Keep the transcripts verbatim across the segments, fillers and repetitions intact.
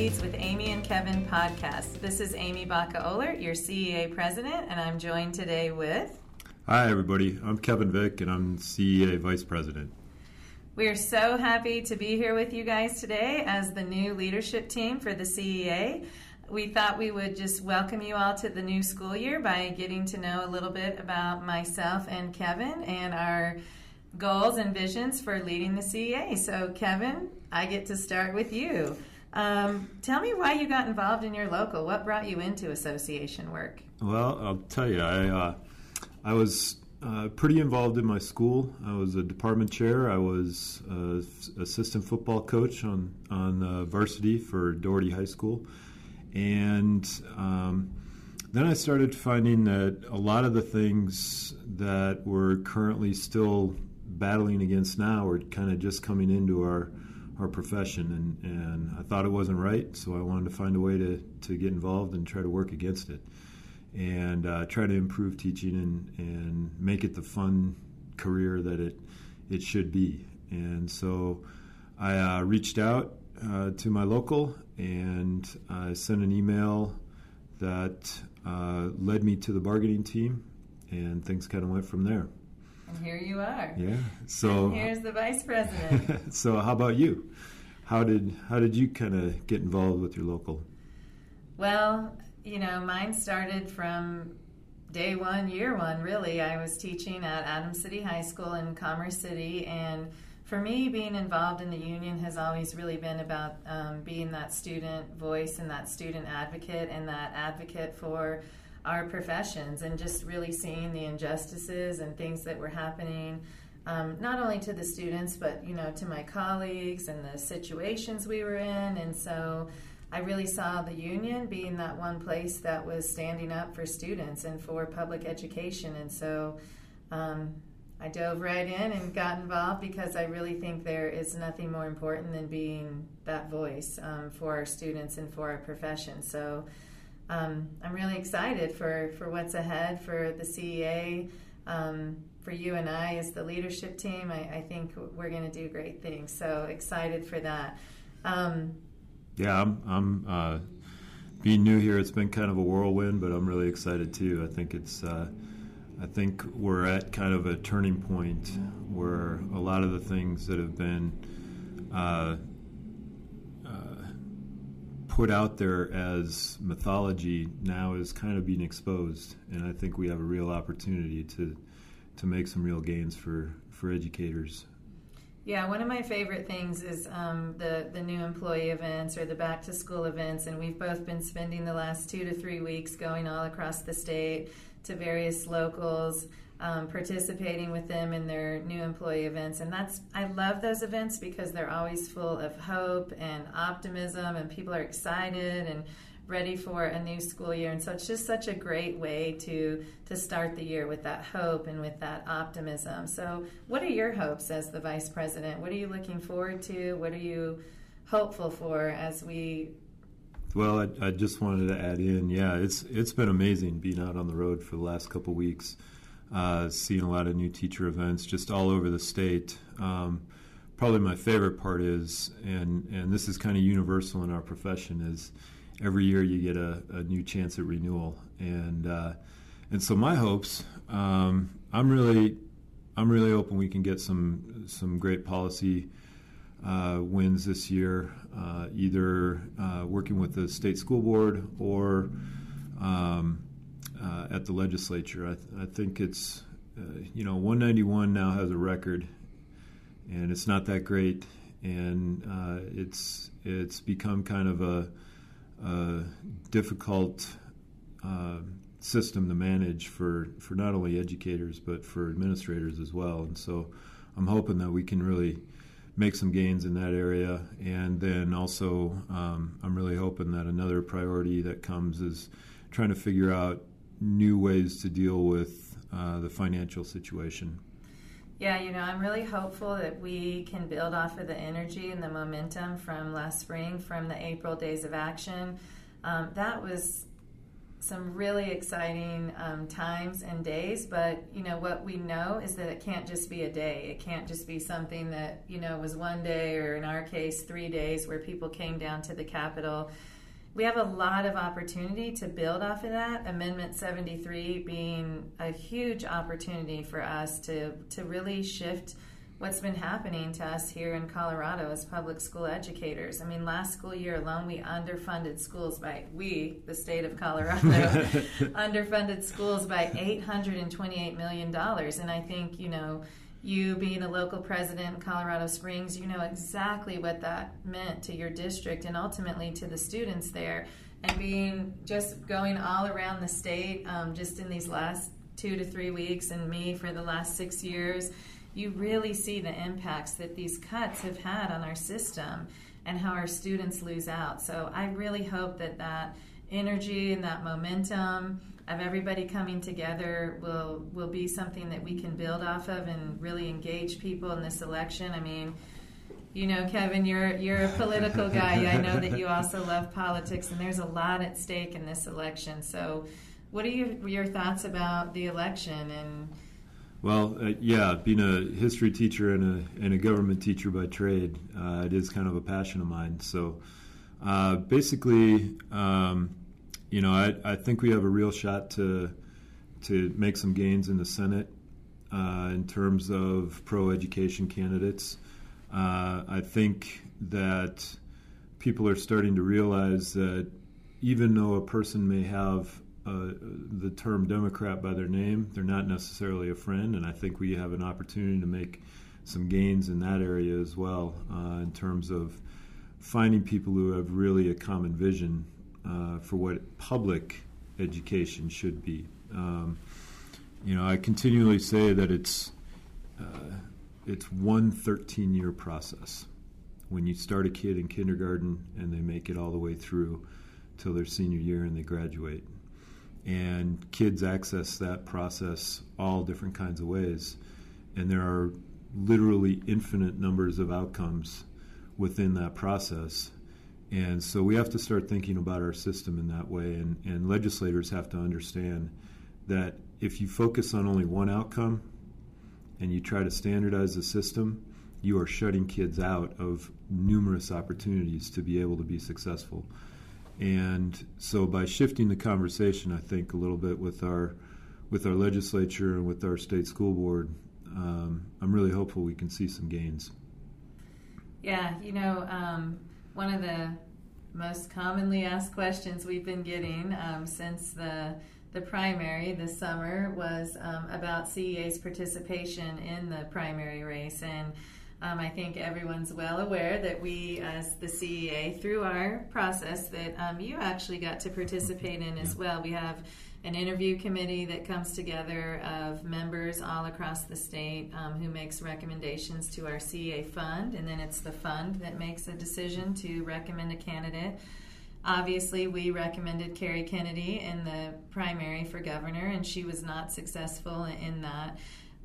Leads with Amy and Kevin podcast. This is Amy Baca-Oler, your C E A president, and I'm joined today with... Hi, everybody. I'm Kevin Vick, and I'm C E A vice president. We are so happy to be here with you guys today as the new leadership team for the C E A. We thought we would just welcome you all to the new school year by getting to know a little bit about myself and Kevin and our goals and visions for leading the C E A. So, Kevin, I get to start with you. Um, tell me why you got involved in your local. What brought you into association work? Well, I'll tell you, I uh, I was uh, pretty involved in my school. I was a department chair. I was uh, assistant football coach on on uh, varsity for Doherty High School, and um, then I started finding that a lot of the things that we're currently still battling against now are kind of just coming into our our profession, and, and I thought it wasn't right, so I wanted to find a way to, to get involved and try to work against it and uh, try to improve teaching and, and make it the fun career that it it should be. And so I uh, reached out uh, to my local and I sent an email that uh, led me to the bargaining team, and things kind of went from there. And here you are. Yeah. So and here's the vice president. So how about you? How did how did you kind of get involved with your local? Well, you know, mine started from day one, year one, really. I was teaching at Adams City High School in Commerce City, and for me, being involved in the union has always really been about um, being that student voice and that student advocate and that advocate for our professions, and just really seeing the injustices and things that were happening, um, not only to the students, but, you know, to my colleagues and the situations we were in. And so I really saw the union being that one place that was standing up for students and for public education. And so um, I dove right in and got involved because I really think there is nothing more important than being that voice um, for our students and for our profession. So Um, I'm really excited for, for what's ahead for the C E A, um, for you and I as the leadership team. I, I think we're going to do great things, so excited for that. Um, yeah, I'm, I'm uh, being new here, it's been kind of a whirlwind, but I'm really excited too. I think it's uh, I think we're at kind of a turning point where a lot of the things that have been uh, put out there as mythology now is kind of being exposed, and I think we have a real opportunity to to make some real gains for, for educators. Yeah, one of my favorite things is um, the, the new employee events or the back-to-school events, and we've both been spending the last two to three weeks going all across the state to various locals, um, participating with them in their new employee events. And that's, I love those events because they're always full of hope and optimism, and people are excited and ready for a new school year. And so it's just such a great way to to start the year with that hope and with that optimism. So what are your hopes as the vice president? What are you looking forward to? What are you hopeful for as we... Well, I, I just wanted to add in, yeah, it's it's been amazing being out on the road for the last couple weeks, uh, seeing a lot of new teacher events just all over the state. Um, probably my favorite part is, and, and this is kind of universal in our profession, is every year you get a, a new chance at renewal. And uh, and so my hopes, um, I'm really I'm really hoping we can get some some great policy Uh, wins this year, uh, either uh, working with the state school board or um, uh, at the legislature. I, th- I think it's, uh, you know, one ninety-one now has a record, and it's not that great, and uh, it's it's become kind of a, a difficult uh, system to manage for, for not only educators but for administrators as well. And so I'm hoping that we can really make some gains in that area. And then also um, I'm really hoping that another priority that comes is trying to figure out new ways to deal with uh, the financial situation. Yeah, you know, I'm really hopeful that we can build off of the energy and the momentum from last spring, from the April Days of Action. Um, that was some really exciting um, times and days, but you know what we know is that it can't just be a day. It can't just be something that you know was one day, or in our case, three days, where people came down to the Capitol. We have a lot of opportunity to build off of that. Amendment seventy-three being a huge opportunity for us to to really shift what's been happening to us here in Colorado as public school educators. I mean, last school year alone, we underfunded schools by, we, the state of Colorado, underfunded schools by eight hundred twenty-eight million dollars. And I think, you know, you being a local president in Colorado Springs, you know exactly what that meant to your district and ultimately to the students there. And being, just going all around the state, um, just in these last two to three weeks, and me for the last six years, you really see the impacts that these cuts have had on our system and how our students lose out. So I really hope that that energy and that momentum of everybody coming together will will be something that we can build off of and really engage people in this election. I mean, you know, Kevin, you're you're a political guy. I know that you also love politics, and there's a lot at stake in this election. So what are your, your thoughts about the election? And Well, uh, yeah, being a history teacher and a and a government teacher by trade, uh, it is kind of a passion of mine. So uh, basically, um, you know, I, I think we have a real shot to to make some gains in the Senate uh, in terms of pro-education candidates. Uh, I think that people are starting to realize that even though a person may have Uh, the term Democrat by their name, they're not necessarily a friend, and I think we have an opportunity to make some gains in that area as well, uh, in terms of finding people who have really a common vision uh, for what public education should be. Um, you know, I continually say that it's uh, it's one thirteen-year process. When you start a kid in kindergarten and they make it all the way through till their senior year and they graduate. And kids access that process all different kinds of ways. And there are literally infinite numbers of outcomes within that process. And so we have to start thinking about our system in that way. And, and legislators have to understand that if you focus on only one outcome and you try to standardize the system, you are shutting kids out of numerous opportunities to be able to be successful. And so by shifting the conversation, I think, a little bit with our with our legislature and with our state school board, um, I'm really hopeful we can see some gains. Yeah, you know, um, one of the most commonly asked questions we've been getting um, since the the primary this summer was um, about C E A's participation in the primary race. And Um, I think everyone's well aware that we, as the C E A, through our process that um, you actually got to participate in as well. We have an interview committee that comes together of members all across the state um, who makes recommendations to our C E A fund, and then it's the fund that makes a decision to recommend a candidate. Obviously, we recommended Carrie Kennedy in the primary for governor, and she was not successful in that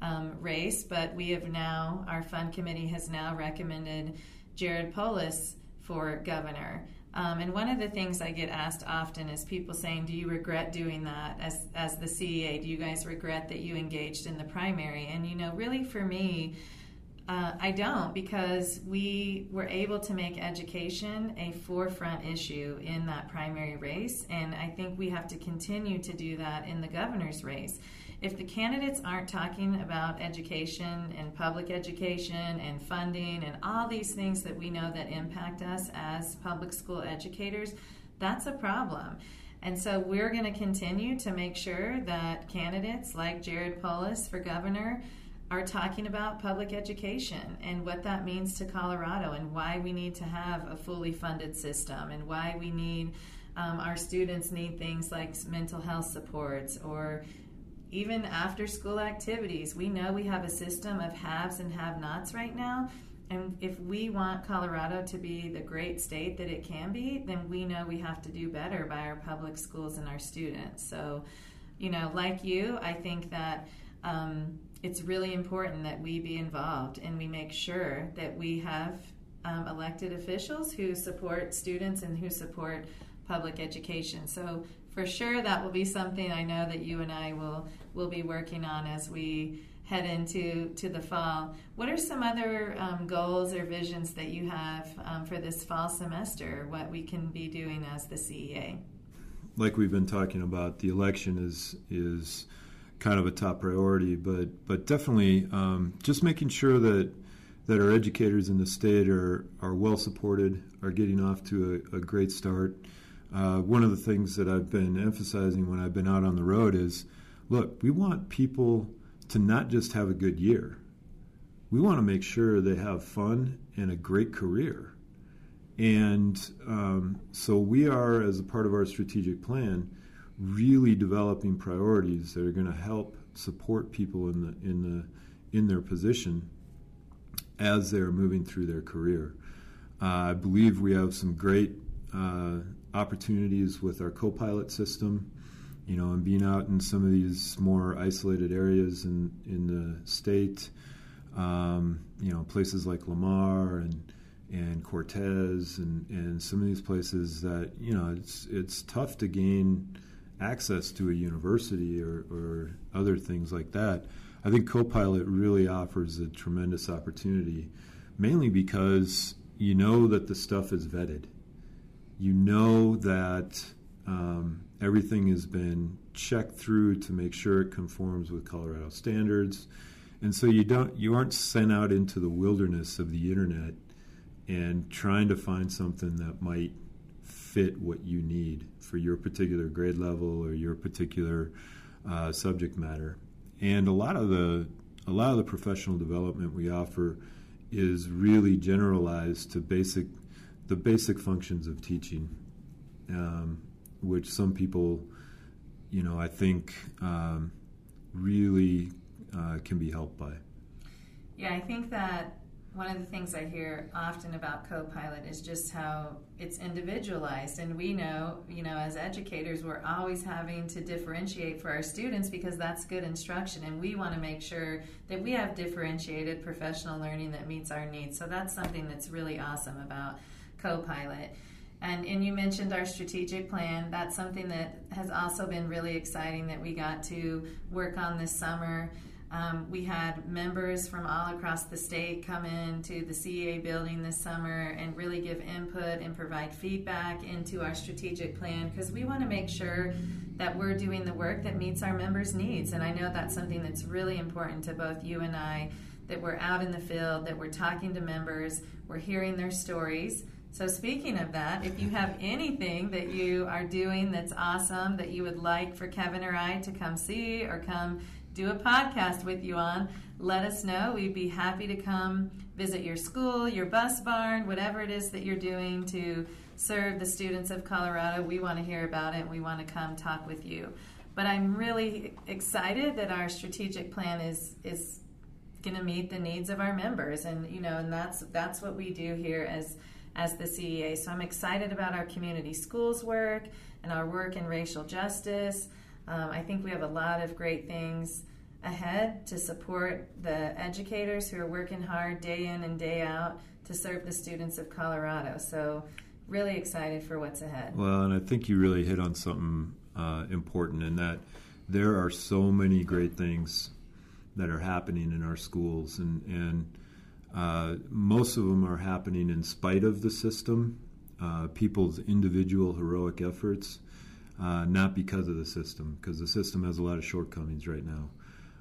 Um, race, but we have now, our fund committee has now recommended Jared Polis for governor. Um, and one of the things I get asked often is people saying, do you regret doing that as, as the C E A? Do you guys regret that you engaged in the primary? And, you know, really for me, uh, I don't, because we were able to make education a forefront issue in that primary race. And I think we have to continue to do that in the governor's race. If the candidates aren't talking about education and public education and funding and all these things that we know that impact us as public school educators, that's a problem. And so we're going to continue to make sure that candidates like Jared Polis for governor are talking about public education and what that means to Colorado and why we need to have a fully funded system and why we need um, our students need things like mental health supports or even after school activities. We know we have a system of haves and have-nots right now, and if we want Colorado to be the great state that it can be, then we know we have to do better by our public schools and our students. So, you know, like you, I think that um, it's really important that we be involved and we make sure that we have um, elected officials who support students and who support public education. So for sure that will be something I know that you and I will will be working on as we head into to the fall. What are some other um, goals or visions that you have um, for this fall semester, what we can be doing as the C E A? Like we've been talking about, the election is is kind of a top priority, but but definitely um, just making sure that that our educators in the state are, are well supported, are getting off to a, a great start. Uh, one of the things that I've been emphasizing when I've been out on the road is, look, we want people to not just have a good year. We want to make sure they have fun and a great career. And um, so we are, as a part of our strategic plan, really developing priorities that are going to help support people in the in the in their position as they're moving through their career. Uh, I believe we have some great uh, opportunities with our Copilot system, you know, and being out in some of these more isolated areas in, in the state, um, you know, places like Lamar and and Cortez and, and some of these places that, you know, it's it's tough to gain access to a university or, or other things like that. I think Copilot really offers a tremendous opportunity, mainly because you know that the stuff is vetted. You know that um, everything has been checked through to make sure it conforms with Colorado standards. And so you don't you aren't sent out into the wilderness of the internet and trying to find something that might fit what you need for your particular grade level or your particular uh, subject matter. And a lot of the a lot of the professional development we offer is really generalized to basic the basic functions of teaching, um, which some people, you know, I think um, really uh, can be helped by. Yeah, I think that one of the things I hear often about Copilot is just how it's individualized. And we know, you know, as educators, we're always having to differentiate for our students because that's good instruction. And we want to make sure that we have differentiated professional learning that meets our needs. So that's something that's really awesome about Copilot. And, and you mentioned our strategic plan. That's something that has also been really exciting that we got to work on this summer. Um, we had members from all across the state come into the C E A building this summer and really give input and provide feedback into our strategic plan, because we want to make sure that we're doing the work that meets our members' needs. And I know that's something that's really important to both you and I, that we're out in the field, that we're talking to members, we're hearing their stories. So speaking of that, if you have anything that you are doing that's awesome that you would like for Kevin or I to come see or come do a podcast with you on, let us know. We'd be happy to come visit your school, your bus barn, whatever it is that you're doing to serve the students of Colorado. We want to hear about it, and we want to come talk with you. But I'm really excited that our strategic plan is is going to meet the needs of our members, and you know, and that's that's what we do here as as the C E A. So I'm excited about our community schools work and our work in racial justice. Um, I think we have a lot of great things ahead to support the educators who are working hard day in and day out to serve the students of Colorado. So really excited for what's ahead. Well, and I think you really hit on something uh, important in that there are so many great things that are happening in our schools, and, and uh, most of them are happening in spite of the system, uh, people's individual heroic efforts. Uh, not because of the system, because the system has a lot of shortcomings right now.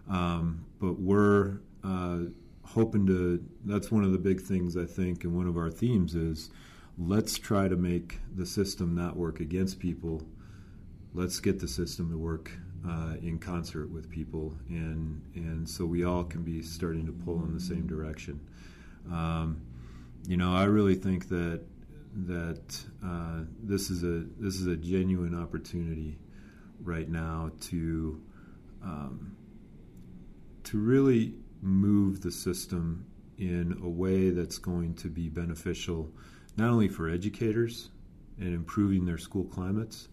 Um, but we're uh, hoping to, that's one of the big things, I think, and one of our themes is, let's try to make the system not work against people. Let's get the system to work uh, in concert with people, and and so we all can be starting to pull in the same direction. Um, you know, I really think that that uh, this is a this is a genuine opportunity right now to um, to really move the system in a way that's going to be beneficial not only for educators and improving their school climates,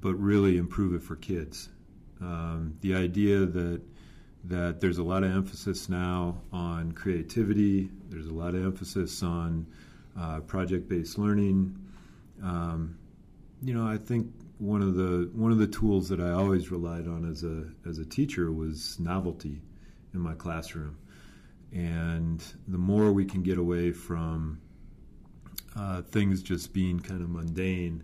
but really improve it for kids. Um, the idea that that there's a lot of emphasis now on creativity, there's a lot of emphasis on Uh, project-based learning, um, you know, I think one of the one of the tools that I always relied on as a as a teacher was novelty in my classroom. And the more we can get away from uh, things just being kind of mundane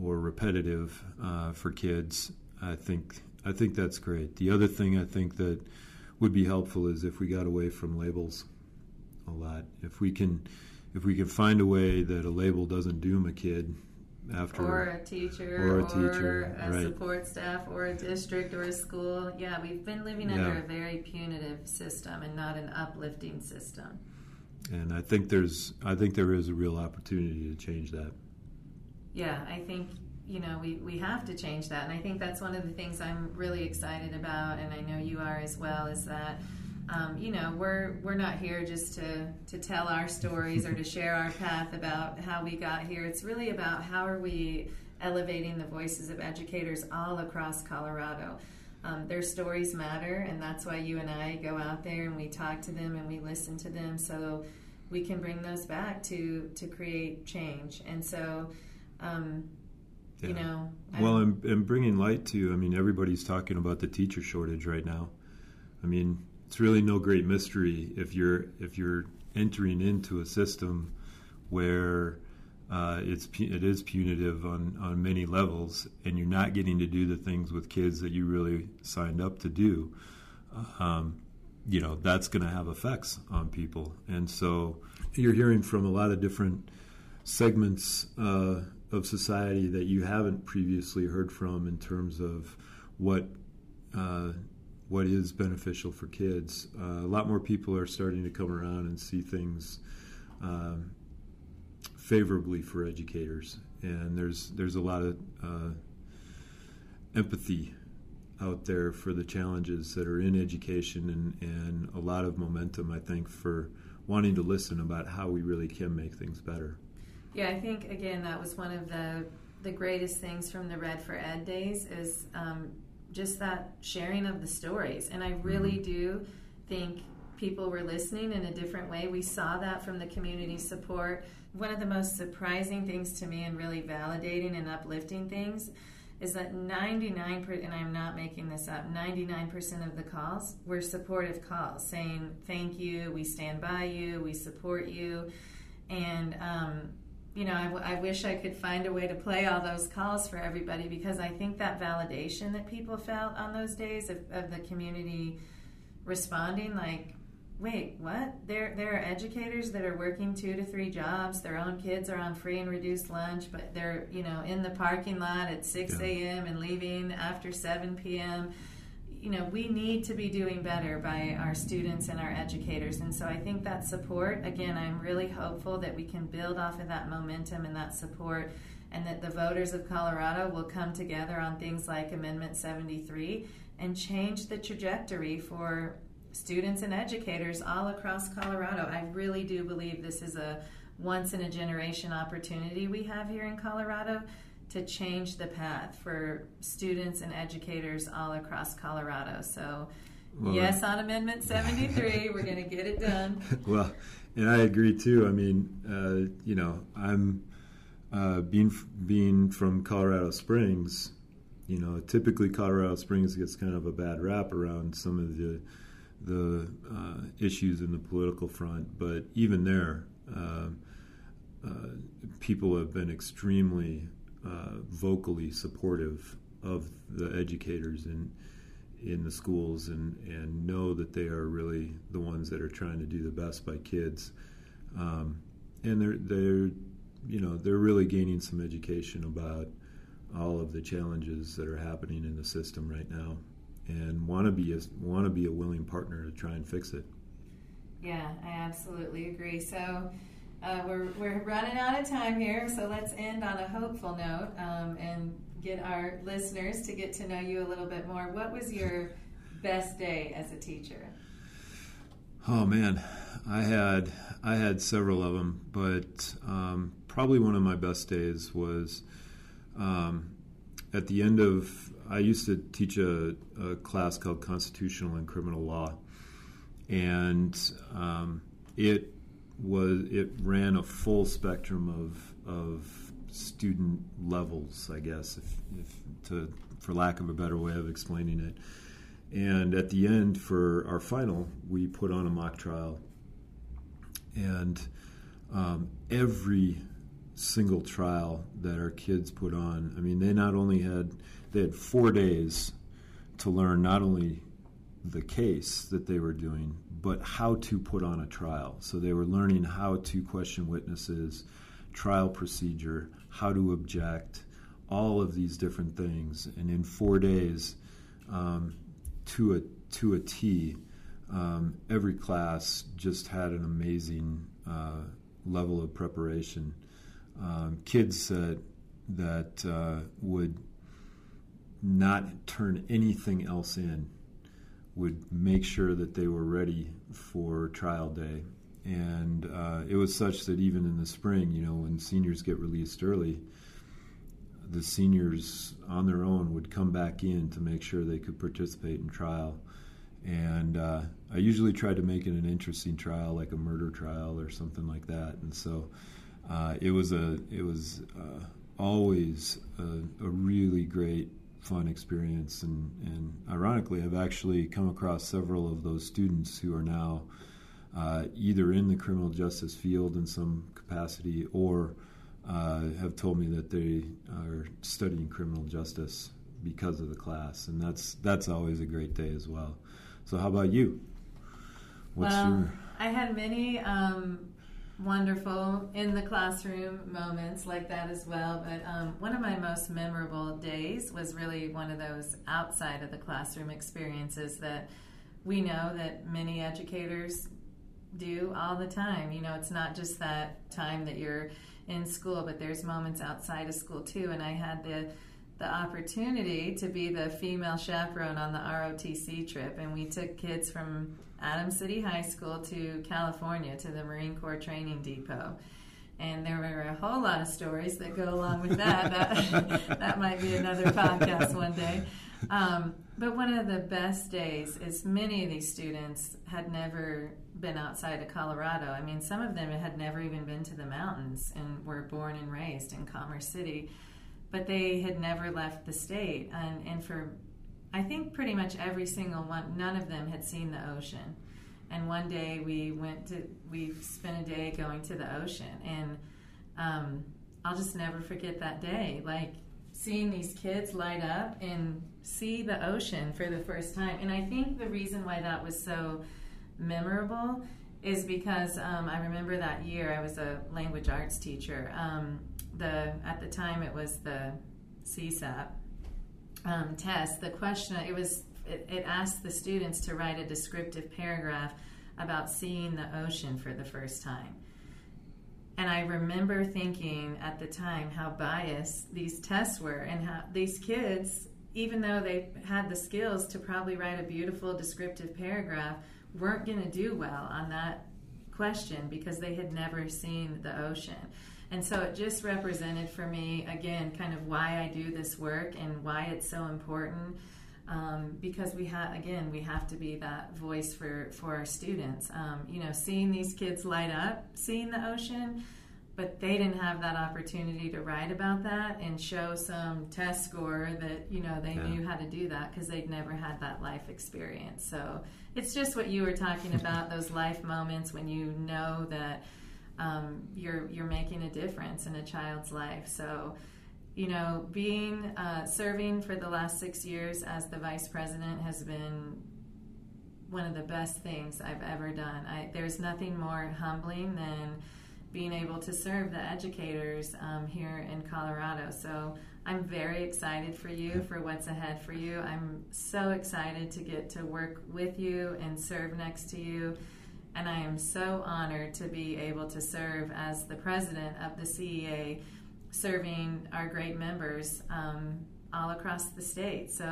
or repetitive uh, for kids, I think I think that's great. The other thing I think that would be helpful is if we got away from labels a lot. If we can, if we can find a way that a label doesn't doom a kid after or a teacher or a, teacher, or a right. support staff or a district or a school. Yeah, we've been living yeah. under a very punitive system and not an uplifting system. And I think there's, I think there is a real opportunity to change that. Yeah, I think, you know, we, we have to change that. And I think that's one of the things I'm really excited about, and I know you are as well, is that, um, you know, we're we're not here just to, to tell our stories or to share our path about how we got here. It's really about how are we elevating the voices of educators all across Colorado. Um, their stories matter, and that's why you and I go out there and we talk to them and we listen to them so we can bring those back to, to create change. And so... Um, Yeah. You know, well, and, and bringing light to, I mean, everybody's talking about the teacher shortage right now. I mean, it's really no great mystery if you're if you're entering into a system where uh, it's it is punitive on, on many levels, and you're not getting to do the things with kids that you really signed up to do. Um, you know, that's going to have effects on people, and so you're hearing from a lot of different segments Uh, of society that you haven't previously heard from in terms of what uh, what is beneficial for kids. Uh, a lot more people are starting to come around and see things um, favorably for educators, and there's there's a lot of uh, empathy out there for the challenges that are in education, and, and a lot of momentum, I think, for wanting to listen about how we really can make things better. Yeah, I think, again, that was one of the the greatest things from the Red for Ed days is um, just that sharing of the stories. And I really do think people were listening in a different way. We saw that from the community support. One of the most surprising things to me and really validating and uplifting things is that ninety-nine percent, and I'm not making this up, ninety-nine percent of the calls were supportive calls saying, thank you, we stand by you, we support you. And um You know, I, w- I wish I could find a way to play all those calls for everybody, because I think that validation that people felt on those days of, of the community responding, like, wait, what? There there are educators that are working two to three jobs. Their own kids are on free and reduced lunch, but they're, you know, in the parking lot at six a.m. and leaving after seven p.m. You know, we need to be doing better by our students and our educators. And so I think that support, again, I'm really hopeful that we can build off of that momentum and that support, and that the voters of Colorado will come together on things like Amendment seventy-three and change the trajectory for students and educators all across Colorado. I really do believe this is a once-in-a-generation opportunity we have here in Colorado to change the path for students and educators all across Colorado. So, well, yes, on Amendment seventy-three, we're going to get it done. Well, and I agree too. I mean, uh, you know, I'm uh, being being from Colorado Springs. You know, typically Colorado Springs gets kind of a bad rap around some of the the uh, issues in the political front, but even there, uh, uh, people have been extremely Uh, vocally supportive of the educators in in the schools, and, and know that they are really the ones that are trying to do the best by kids, um, and they're they're you know they're really gaining some education about all of the challenges that are happening in the system right now, and want to be a, want to be a willing partner to try and fix it. Yeah, I absolutely agree. So. Uh, we're we're running out of time here, so let's end on a hopeful note um, and get our listeners to get to know you a little bit more. What was your best day as a teacher? Oh man, I had I had several of them, but um, probably one of my best days was um, at the end of. I used to teach a, a class called Constitutional and Criminal Law, and um, it. was it ran a full spectrum of of student levels, I guess, if, if to, for lack of a better way of explaining it. And at the end, for our final, we put on a mock trial. And um, every single trial that our kids put on, I mean, they not only had, they had four days to learn not only the case that they were doing, but how to put on a trial. So they were learning how to question witnesses, trial procedure, how to object, all of these different things. And in four days, um, to a to a T, um, every class just had an amazing uh, level of preparation. Um, kids that that uh, would not turn anything else in would make sure that they were ready for trial day. And uh, it was such that even in the spring, you know, when seniors get released early, the seniors on their own would come back in to make sure they could participate in trial. And uh, I usually tried to make it an interesting trial, like a murder trial or something like that. And so uh, it was a it was uh, always a, a really great fun experience, and, and ironically I've actually come across several of those students who are now uh, either in the criminal justice field in some capacity or uh, have told me that they are studying criminal justice because of the class, and that's that's always a great day as well. So how about you? What's well, your... I had many um, wonderful in the classroom moments like that as well, but um, one of my most memorable days was really one of those outside of the classroom experiences that we know that many educators do all the time. You know, it's not just that time that you're in school, but there's moments outside of school too, and I had the the opportunity to be the female chaperone on the R O T C trip, and we took kids from Adams City High School to California to the Marine Corps Training Depot, and there were a whole lot of stories that go along with that. that, that might be another podcast one day. Um, but one of the best days is many of these students had never been outside of Colorado. I mean, some of them had never even been to the mountains and were born and raised in Commerce City, but they had never left the state, and, and for I think pretty much every single one, none of them had seen the ocean. And one day we went to, we spent a day going to the ocean, and um, I'll just never forget that day. Like seeing these kids light up and see the ocean for the first time. And I think the reason why that was so memorable is because um, I remember that year I was a language arts teacher. Um, the at the time it was the C S A P. Um, test, the question, it was it, it asked the students to write a descriptive paragraph about seeing the ocean for the first time. And I remember thinking at the time how biased these tests were, and how these kids, even though they had the skills to probably write a beautiful descriptive paragraph, weren't going to do well on that question because they had never seen the ocean. And so it just represented for me, again, kind of why I do this work and why it's so important, um, because we have, again, we have to be that voice for, for our students. Um, you know, seeing these kids light up, seeing the ocean, but they didn't have that opportunity to write about that and show some test score that, you know, they yeah. knew how to do that because they'd never had that life experience. So it's just what you were talking about, those life moments when you know that, Um, you're you're making a difference in a child's life. So, you know, being uh, serving for the last six years as the vice president has been one of the best things I've ever done. I, there's nothing more humbling than being able to serve the educators um, here in Colorado. So I'm very excited for you, for what's ahead for you. I'm so excited to get to work with you and serve next to you. And I am so honored to be able to serve as the president of the C E A, serving our great members um, all across the state. So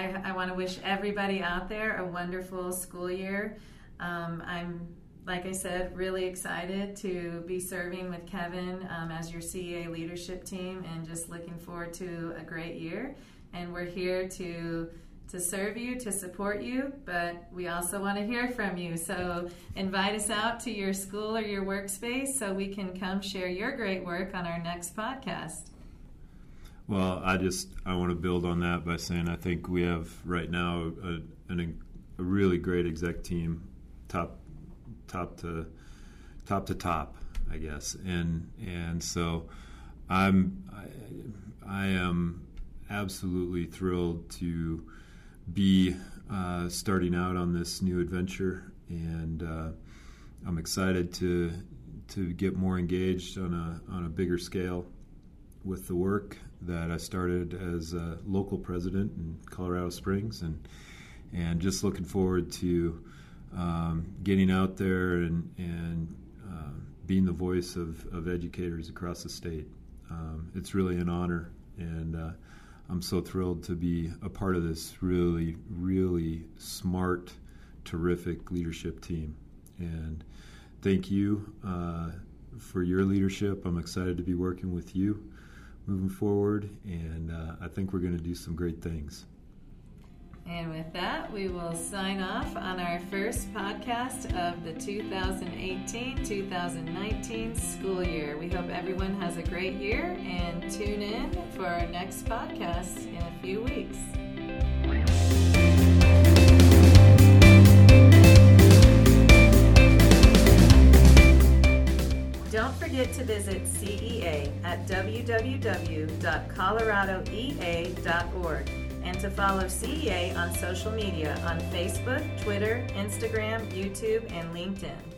I, I want to wish everybody out there a wonderful school year. Um, I'm, like I said, really excited to be serving with Kevin um, as your C E A leadership team, and just looking forward to a great year. And we're here to to serve you, to support you, but we also want to hear from you. So invite us out to your school or your workspace so we can come share your great work on our next podcast. Well, I just I want to build on that by saying I think we have right now a, an, a really great exec team, top top to top to top, I guess, and and so I'm I, I am absolutely thrilled to be uh, starting out on this new adventure, and uh, I'm excited to to get more engaged on a on a bigger scale with the work that I started as a local president in Colorado Springs, and and just looking forward to um, getting out there and, and uh, being the voice of, of educators across the state. Um, it's really an honor, and uh, I'm so thrilled to be a part of this really, really smart, terrific leadership team. And thank you uh, for your leadership. I'm excited to be working with you moving forward, and uh, I think we're going to do some great things. And with that, we will sign off on our first podcast of the two thousand eighteen two thousand nineteen school year. We hope everyone has a great year, and tune in for our next podcast in a few weeks. Don't forget to visit C E A at w w w dot colorado e a dot org and to follow C E A on social media on Facebook, Twitter, Instagram, YouTube, and LinkedIn.